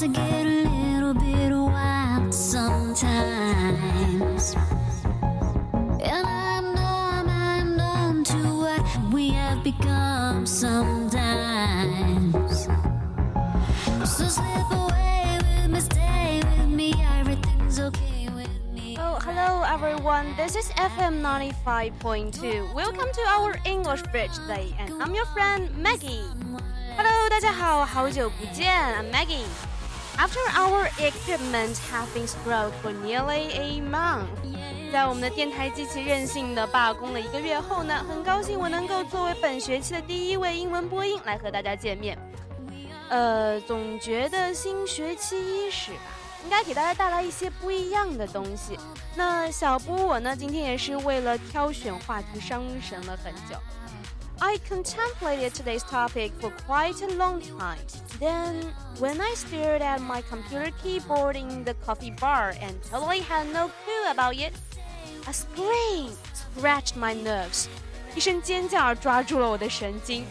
does it get a little bit wild sometimes? And I'm numb to what we have become sometimes. So slip away with me, stay with me, everything's okay with me. Oh, hello everyone, this is FM 95.2. Welcome to our English Bridge Day, and I'm your friend Maggie.Hello, 大家好，好久不见 ，I'm Maggie. After our equipment have been spoiled for nearly a month, 在我们的电台极其任性的罢工了一个月后呢，很高兴我能够作为本学期的第一位英文播音来和大家见面。总觉得新学期伊始吧，应该给大家带来一些不一样的东西。那小波我呢，今天也是为了挑选话题伤神了很久。I contemplated today's topic for quite a long time. Then, when I stared at my computer keyboard in the coffee bar and totally had no clue about it, a scream scratched my nerves. 一声尖叫抓住了我的神经。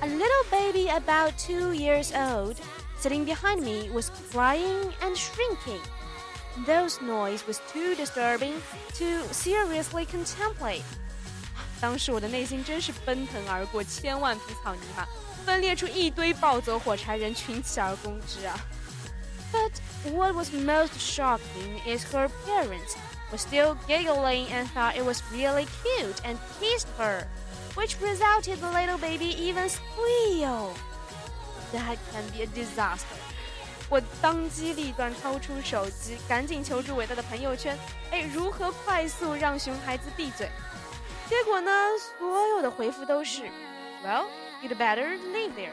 A little baby about 2 years old, sitting behind me, was crying and shrinking. Those noise was too disturbing to seriously contemplate.当时我的内心真是奔腾而过千万匹草泥马，分裂出一堆暴走火柴人群起而攻之啊 But what was most shocking is her parents were still giggling and thought it was really cute and kissed her, which resulted the little baby even squeal. That can be a disaster. 我当机立断掏出手机，赶紧求助伟大的朋友圈，如何快速让熊孩子闭嘴？结果呢，所有的回复都是 Well, you'd better leave there.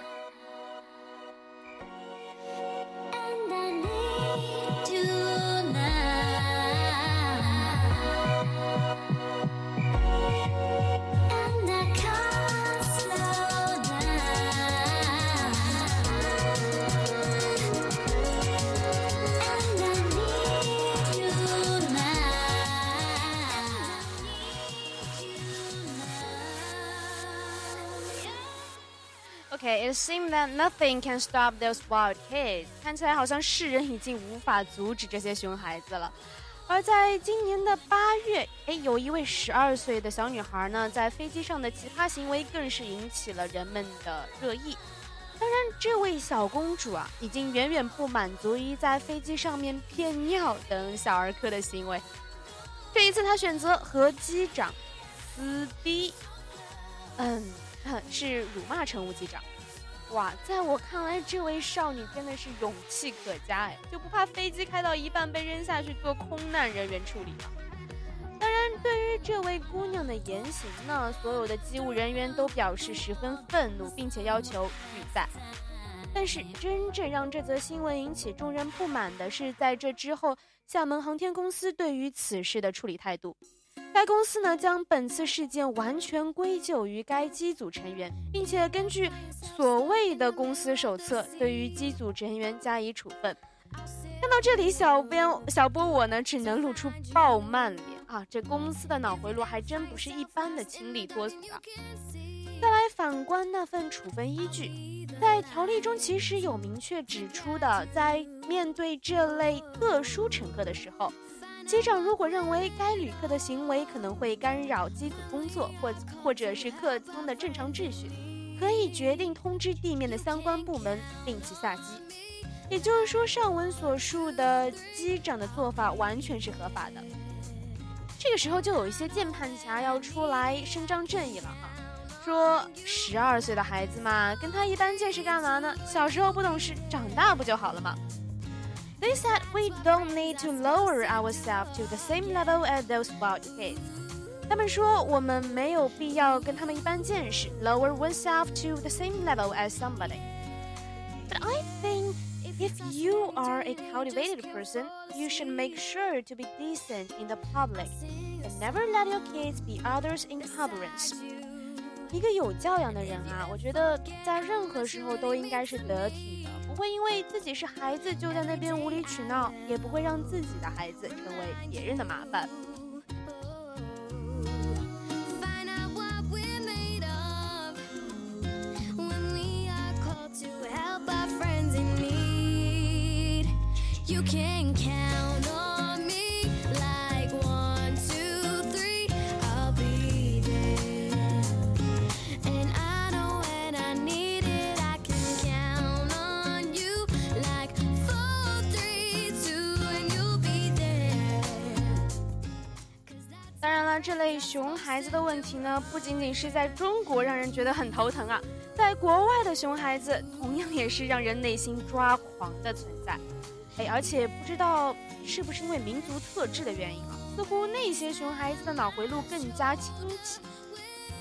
And I need you now. And I can't slow down. And I need you now.Okay, it seems that nothing can stop those wild kids. 看起来好像世人已经无法阻止这些熊孩子了。而在今年的8月，有一位12岁的小女孩呢，在飞机上的奇葩行为更是引起了人们的热议。当然，这位小公主啊，已经远远不满足于在飞机上面骗尿等小儿科的行为。这一次，她选择和机长撕逼。是辱骂乘务机长。哇，在我看来，这位少女真的是勇气可嘉就不怕飞机开到一半被扔下去做空难人员处理吗？当然，对于这位姑娘的言行呢，所有的机务人员都表示十分愤怒，并且要求拒载。但是，真正让这则新闻引起众人不满的是，在这之后，厦门航天公司对于此事的处理态度。该公司呢将本次事件完全归咎于该机组成员，并且根据所谓的公司手册对于机组成员加以处分。看到这里，小波我呢只能露出暴慢脸啊！这公司的脑回路还真不是一般的清理脱俗啊！再来反观那份处分依据，在条例中其实有明确指出的，在面对这类特殊乘客的时候。机长如果认为该旅客的行为可能会干扰机组工作或者是客舱的正常秩序，可以决定通知地面的相关部门令其下机。也就是说，上文所述的机长的做法完全是合法的。这个时候就有一些键盘侠要出来伸张正义了啊，说12岁的孩子嘛，跟他一般见识干嘛呢？小时候不懂事，长大不就好了吗？They said we don't need to lower ourselves to the same level as those wild kids. 他们说我们没有必要跟他们一般见识 lower oneself to the same level as somebody. But I think if you are a cultivated person, you should make sure to be decent in the public and never let your kids be others' incumbents. 一个有教养的人啊，我觉得在任何时候都应该是得体的。不会因为自己是孩子就在那边无理取闹，也不会让自己的孩子成为别人的麻烦。You can count on me like 1, 2, 3, I'll be there. And I know when I need it, I can count on you like 4, 3, 2, and you'll be there. 当然了，这类熊孩子的问题呢，不仅仅是在中国让人觉得很头疼啊，在国外的熊孩子同样也是让人内心抓狂的存在。而且不知道是不是因为民族特质的原因啊，似乎那些熊孩子的脑回路更加清奇。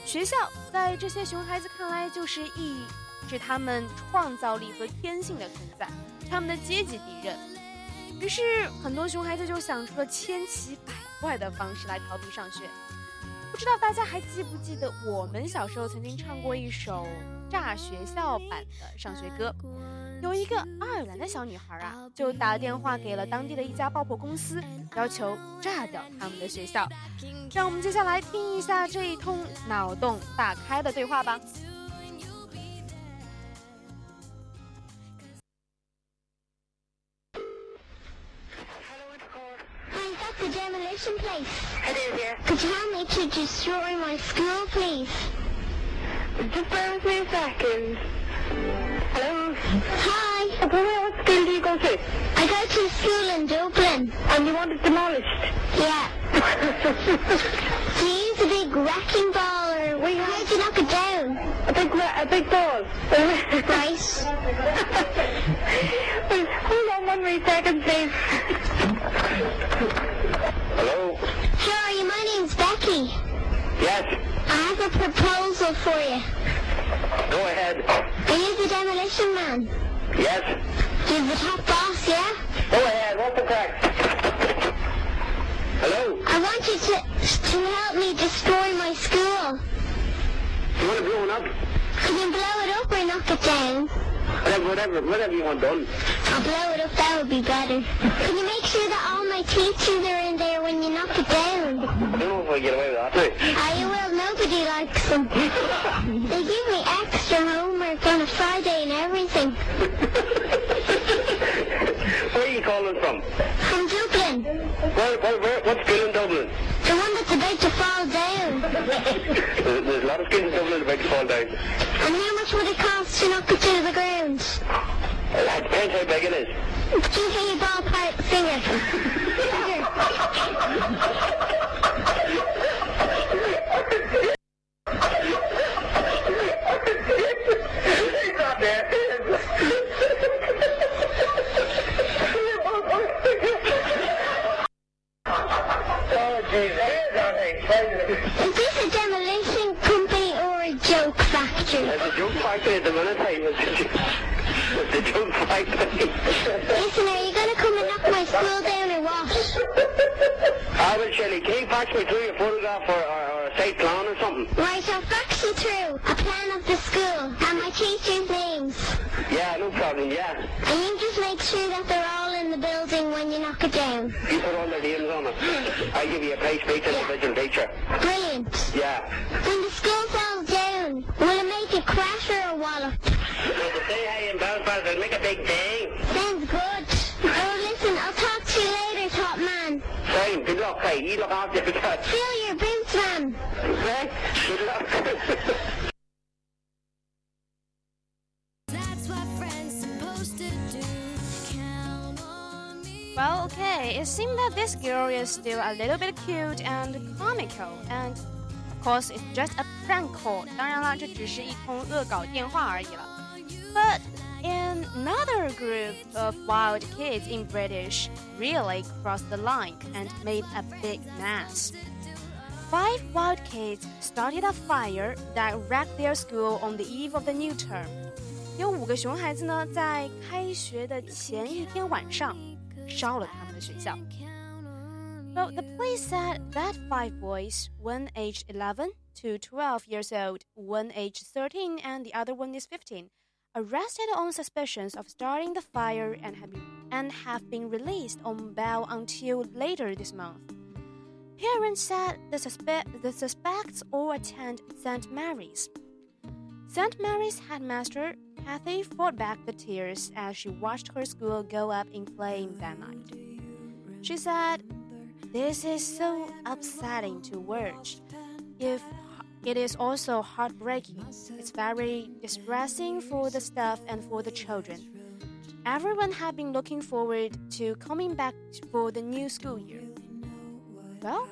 学校在这些熊孩子看来就是抑制他们创造力和天性的存在，他们的阶级敌人。于是很多熊孩子就想出了千奇百怪的方式来逃避上学。不知道大家还记不记得我们小时候曾经唱过一首炸学校版的上学歌。有一个爱尔兰的小女孩啊，就打电话给了当地的一家爆破公司，要求炸掉他们的学校。让我们接下来听一下这一通脑洞大开的对话吧。That's a demolition place. It is, yeah. Could you help me to destroy my school, please? Just bear with me a second.Hello. Hi. Where school do you go to? I go to a school in Dublin. And you want it demolished? Yeah. Do you use a big wrecking ball or how do you knock it down? A big ball. Right. Hold on one second, please. Hello. Hello, my name's Becky. Yes. I have a proposal for you.Go ahead. Are you the demolition man? Yes. You're the top boss, yeah? Go ahead, what's the crack? Hello? I want you to help me destroy my school. You want to blow it up? I can blow it up or knock it down. Whatever you want done. I'll blow it up, that would be better. Can you make sure that all my teachers are in there when you knock it down? I don't know if I get away with that. I will, nobody likes them. They give me extra homework on a Friday and everything. Where are you calling from? From Dublin. What school in Dublin? The one that's about to fall down. There's a lot of schools in Dublin about to fall down. And how much would it cost to knock it to the ground? It depends how big it is. Give me your ballpark finger. He's not there. Oh, geez, here's our thing. Is this a demolition company or a joke factory? There's a joke factory at the minute time.Listen, are you going to come and knock my school down or what? I will, Shelley. Can you fax me through your photograph or a site plan or something? Right, I'll fax you through a plan of the school and my teachers' names. Yeah, no problem, yeah. And you just make sure that they're all in the building when you knock it down. You put all their names on it. I'll give you a price for each individual teacher. Brilliant. Yeah. When the school falls down, will it make a crash or a wallop?I'll make a big day. Sounds good. Oh, listen, I'll talk to you later, top man. Fine, good luck, hey. You look after your cat. Feel your boots, man. Right, good luck. That's what friends supposed to do. Count on me. Well, okay, it seems that this girl is still a little bit cute and comical. And, of course, it's just a prank call. 当然了，这只是一通恶搞电话而已了。But...Another group of wild kids in British really crossed the line and made a big mess. 5 wild kids started a fire that wrecked their school on the eve of the new term. 有5个熊孩子呢，在开学的前一天晚上烧了他们的学校。So the police said that 5 boys, one aged 11 to 12 years old, one aged 13 and the other one is 15.Arrested on suspicions of starting the fire and have been released on bail until later this month. Parents said the suspects all attend St. Mary's. St. Mary's headmaster Kathy fought back the tears as she watched her school go up in flames that night. She said, "This is so upsetting to watch. It is also heartbreaking. It's very distressing for the staff and for the children. Everyone had been looking forward to coming back for the new school year." Well,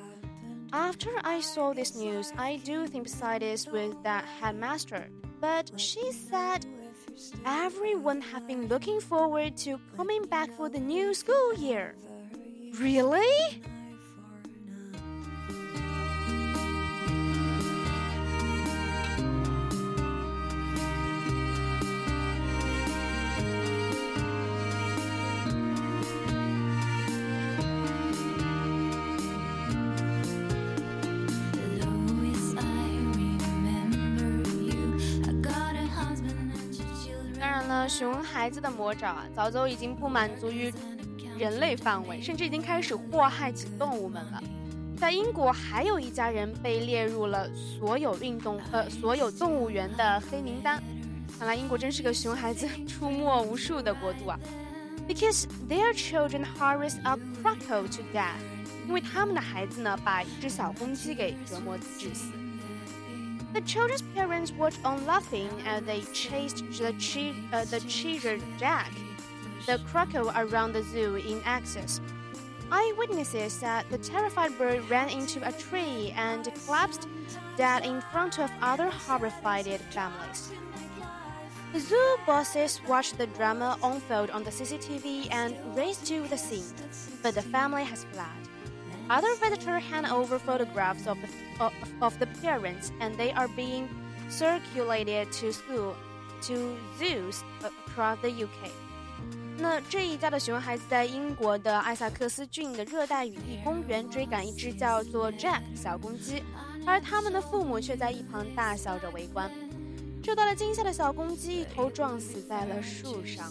after I saw this news, I do sympathize with that headmaster. But she said, everyone had been looking forward to coming back for the new school year. Really?熊孩子的魔爪早早已经不满足于人类范围，甚至已经开始祸害起动物们了。在英国，还有一家人被列入了所有动物园的黑名单。看来英国真是个熊孩子出没无数的国度啊 ！Because their children harvest a crocodile to death， 因为他们的孩子呢，把一只小公鸡给折磨致死。The children's parents watched on laughing as they chased the cheated jack, the crocodile around the zoo in excess. Eyewitnesses said the terrified bird ran into a tree and collapsed dead in front of other horrified families. The zoo bosses watched the drama unfold on the CCTV and raced to the scene, but the family has fled.Other visitors hand over photographs of the parents, and they are being circulated to zoos across the UK. 那这一家的熊孩子在英国的艾萨克斯郡的热带雨地公园追赶一只叫做 Jack 小公鸡，而他们的父母却在一旁大笑着围观。受到了惊吓的小公鸡一头撞死在了树上。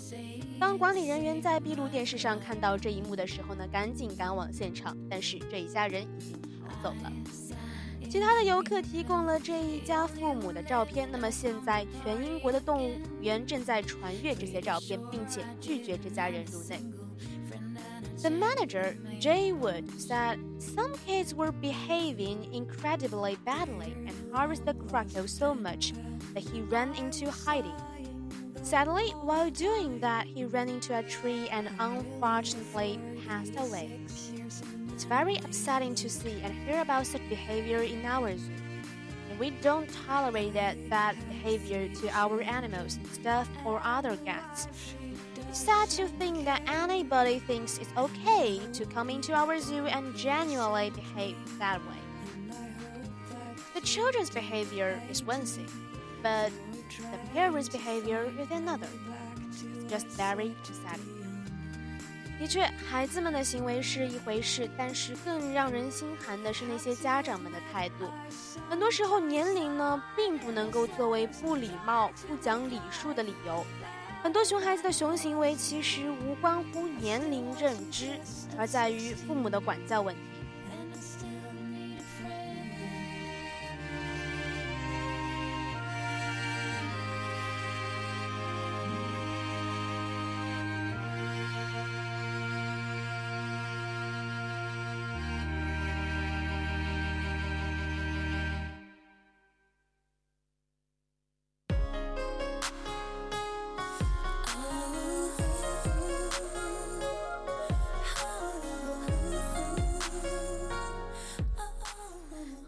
当管理人员在闭路电视上看到这一幕的时候呢，赶紧赶往现场，但是这一家人已经逃走了。其他的游客提供了这一家父母的照片，那么现在全英国的动物园正在传阅这些照片，并且拒绝这家人入内。The manager, Jay Wood, said some kids were behaving incredibly badly and harassed the crocodile so much that he ran into hiding.Sadly, while doing that, he ran into a tree and unfortunately passed away. It's very upsetting to see and hear about such behavior in our zoo. And we don't tolerate that bad behavior to our animals, staff, or other guests. It's sad to think that anybody thinks it's okay to come into our zoo and genuinely behave that way. The children's behavior is one thing, but...The parents' behavior is another. Just very sad. 的确，孩子们的行为是一回事，但是更让人心寒的是那些家长们的态度。很多时候，年龄呢并不能够作为不礼貌、不讲理数的理由。很多熊孩子的熊行为其实无关乎年龄认知，而在于父母的管教问题。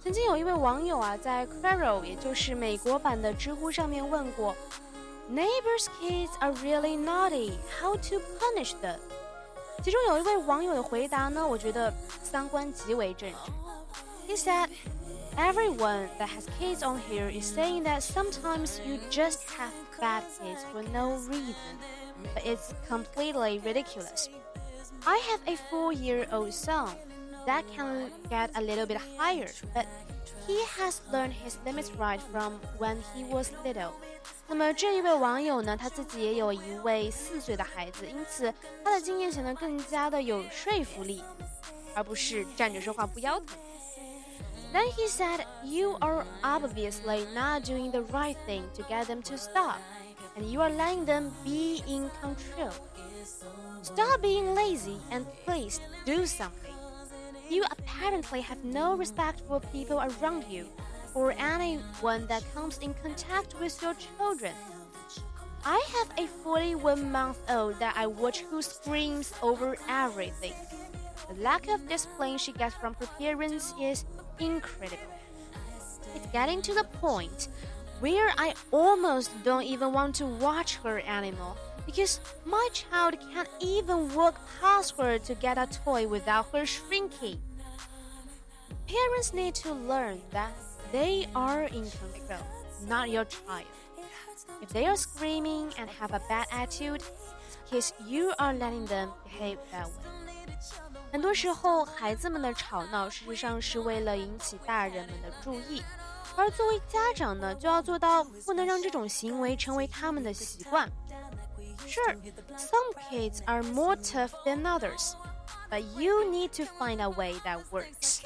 曾经有一位网友啊，在 Quora 也就是美国版的知乎上面问过 ，Neighbors' kids are really naughty. How to punish them？ 其中有一位网友的回答呢，我觉得三观极为正直。He said, "Everyone that has kids on here is saying that sometimes you just have bad kids for no reason, but it's completely ridiculous. I have a 4-year-old son."That can get a little bit higher, but he has learned his limits right from when he was little. 那么这一位网友呢，他自己也有一位4岁的孩子，因此他的经验显得更加的有说服力，而不是站着说话不腰疼。Then he said, "You are obviously not doing the right thing to get them to stop, and you are letting them be in control. Stop being lazy and please do something. You apparently have no respect for people around you or anyone that comes in contact with your children. I have a 41-month-old that I watch who screams over everything. The lack of discipline she gets from her parents is incredible. It's getting to the point where I almost don't even want to watch her anymore because my child can't even walk past her to get a toy without her shrinking. Parents need to learn that they are in control, not your child. If they are screaming and have a bad attitude, it's because you are letting them behave that way. 很多时候，孩子们的吵闹事实上是为了引起大人们的注意，而作为家长呢，就要做到不能让这种行为成为他们的习惯。Sure, some kids are more tough than others, but you need to find a way that works.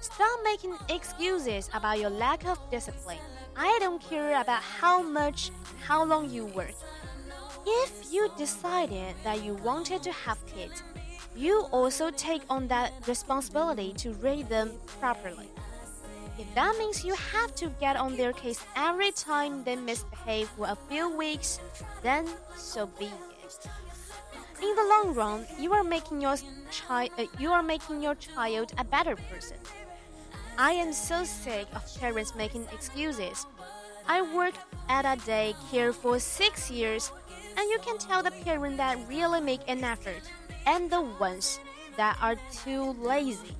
Stop making excuses about your lack of discipline. I don't care about how much, how long you work. If you decided that you wanted to have kids,You also take on that responsibility to raise them properly. If that means you have to get on their case every time they misbehave for a few weeks, then so be it. In the long run, you are making your child a better person. I am so sick of parents making excuses. I worked at a daycare for 6 years, and you can tell the parents that really make an effort.And the ones that are too lazy.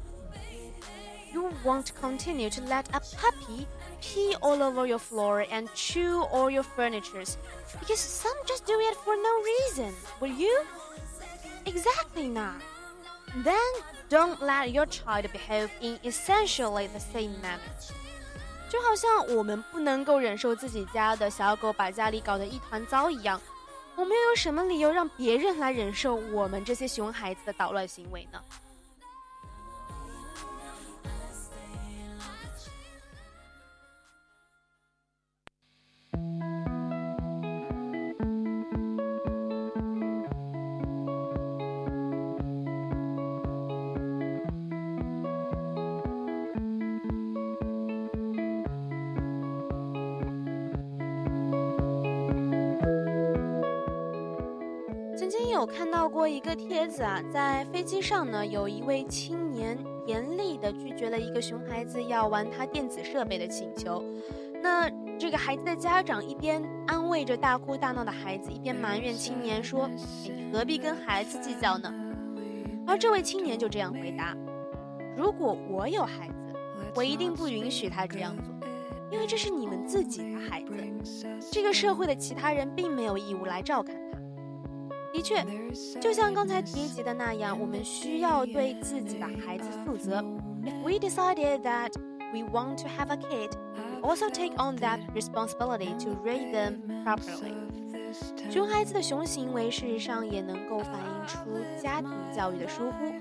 You won't continue to let a puppy pee all over your floor and chew all your furniture because some just do it for no reason, will you? Exactly not. Then don't let your child behave in essentially the same manner. 就好像我们不能够忍受自己家的小狗把家里搞得一团糟一样。我们又有什么理由让别人来忍受我们这些熊孩子的捣乱行为呢？我看到过一个帖子啊，在飞机上呢，有一位青年严厉地拒绝了一个熊孩子要玩他电子设备的请求。那这个孩子的家长一边安慰着大哭大闹的孩子，一边埋怨青年说：“你何必跟孩子计较呢？”而这位青年就这样回答：“如果我有孩子，我一定不允许他这样做，因为这是你们自己的孩子，这个社会的其他人并没有义务来照看他。”的确，就像刚才提及的那样，我们需要对自己的孩子负责。If we decided that we want to have a kid, we also take on that responsibility to raise them properly. 熊孩子的熊行为事实上也能够反映出家庭教育的疏忽。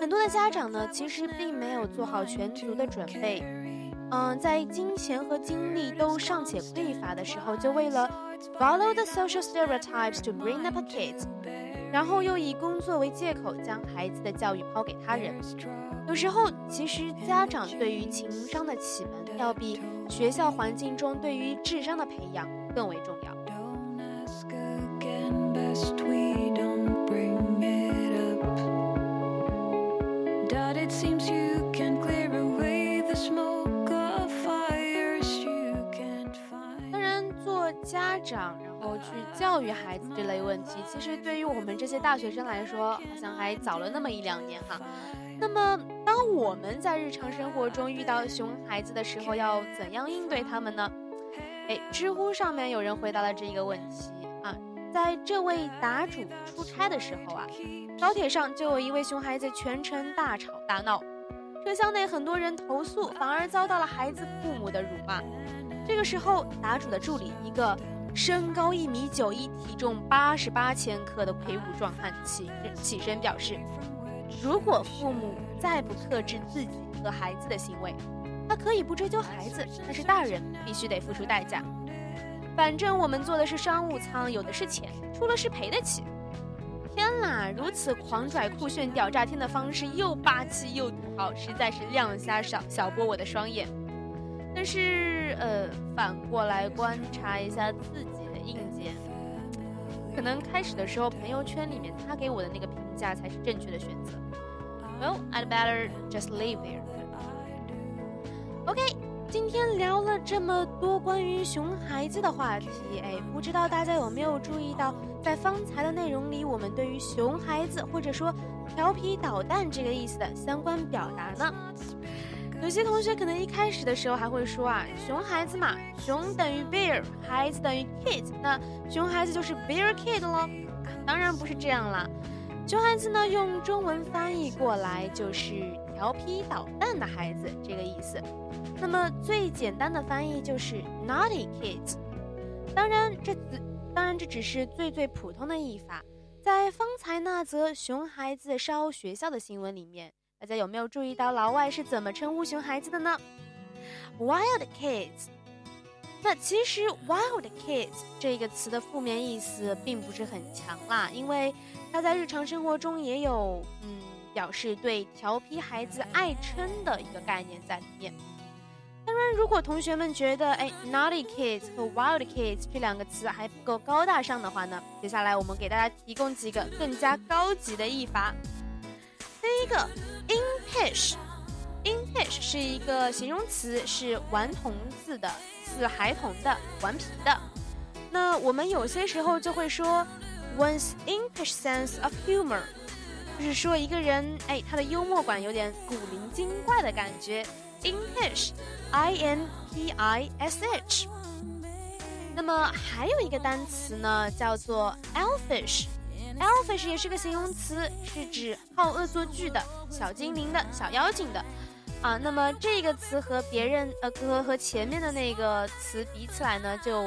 很多的家长呢，其实并没有做好全足的准备。在金钱和精力都尚且匮乏的时候，就为了Follow the social stereotypes to bring up a kid, 然后又以工作为借口将孩子的教育抛给他人。有时候，其实家长对于情商的启蒙，要比学校环境中对于智商的培养更为重要。家长然后去教育孩子这类问题，其实对于我们这些大学生来说，好像还早了那么一两年哈。那么当我们在日常生活中遇到熊孩子的时候，要怎样应对他们呢？知乎上面有人回答了这个问题啊，在这位答主出差的时候啊，高铁上就有一位熊孩子全程大吵大闹，车厢内很多人投诉，反而遭到了孩子父母的辱骂。这个时候，答主的助理，一个身高1.91米、体重88千克的魁梧壮汉起身表示，如果父母再不克制自己和孩子的行为，他可以不追究孩子，但是大人必须得付出代价。反正我们坐的是商务舱，有的是钱，出了事赔得起。天啦，如此狂拽酷炫屌炸天的方式，又霸气又土豪，实在是亮瞎小波我的双眼。但是反过来观察一下自己的硬件，可能开始的时候朋友圈里面他给我的那个评价才是正确的选择。 Well, I'd better just leave there. OK， 今天聊了这么多关于熊孩子的话题，不知道大家有没有注意到，在方才的内容里，我们对于熊孩子或者说调皮捣蛋这个意思的相关表达呢？有些同学可能一开始的时候还会说啊，熊孩子嘛，熊等于 bear， 孩子等于 kid， 那熊孩子就是 bear kid 咯、啊、当然不是这样啦。熊孩子呢，用中文翻译过来就是调皮捣蛋的孩子这个意思。那么最简单的翻译就是 naughty kids。 当然这只是最普通的译法。在方才那则熊孩子烧学校的新闻里面，大家有没有注意到老外是怎么称呼熊孩子的呢？ Wild kids。 那其实 wild kids 这个词的负面意思并不是很强啦，因为它在日常生活中也有表示对调皮孩子爱称的一个概念在里面。当然如果同学们觉得naughty kids 和 wild kids 这两个词还不够高大上的话呢，接下来我们给大家提供几个更加高级的译法。第一个 impish 是一个形容词，是顽童似的，似孩童的，顽皮的。那我们有些时候就会说 one's impish sense of humor，就是说一个人他的幽默感有点古灵精怪的感觉， impish I-M-P-I-S-H。 那么还有一个单词呢叫做 elfish， 也是个形容词，是指好恶作剧的小精灵的小妖精的啊。那么这个词和和前面的那个词比起来呢，就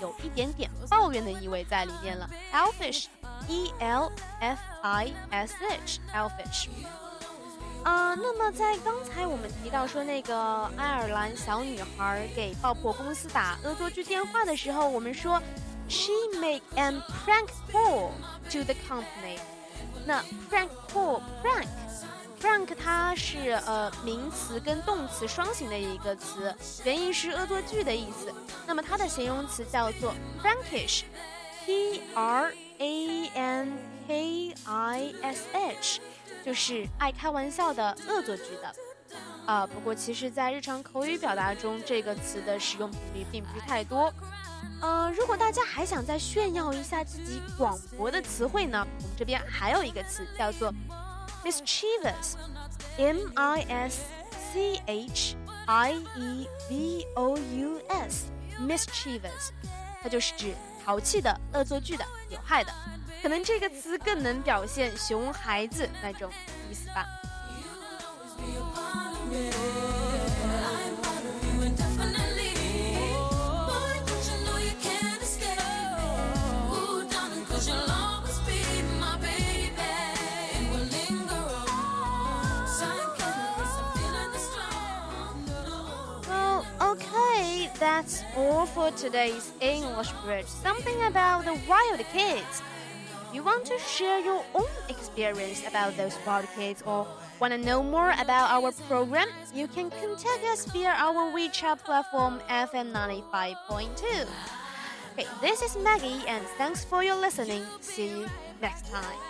有一点点抱怨的意味在里面了。 elfish E-L-F-I-S-H Elfish。 那么在刚才我们提到说那个爱尔兰小女孩给爆破公司打恶作剧电话的时候，我们说 She made an prank call to the company。 那 prank call Prank 它是名词跟动词双形的一个词，原意是恶作剧的意思。那么它的形容词叫做 Prankish P-R-A-N-K-I-S-H， 就是爱开玩笑的恶作剧的不过其实在日常口语表达中这个词的使用频率并不是太多。如果大家还想再炫耀一下自己广博的词汇呢，我们这边还有一个词叫做 Mischievous M-I-S-C-H-I-E-V-O-U-S Mischievous， 它就是指淘气的、恶作剧的、有害的，可能这个词更能表现熊孩子那种意思吧。That's all for today's English Bridge. Something about the wild kids. If you want to share your own experience about those wild kids or want to know more about our program, you can contact us via our WeChat platform FM 95.2. Okay, this is Maggie and thanks for your listening. See you next time.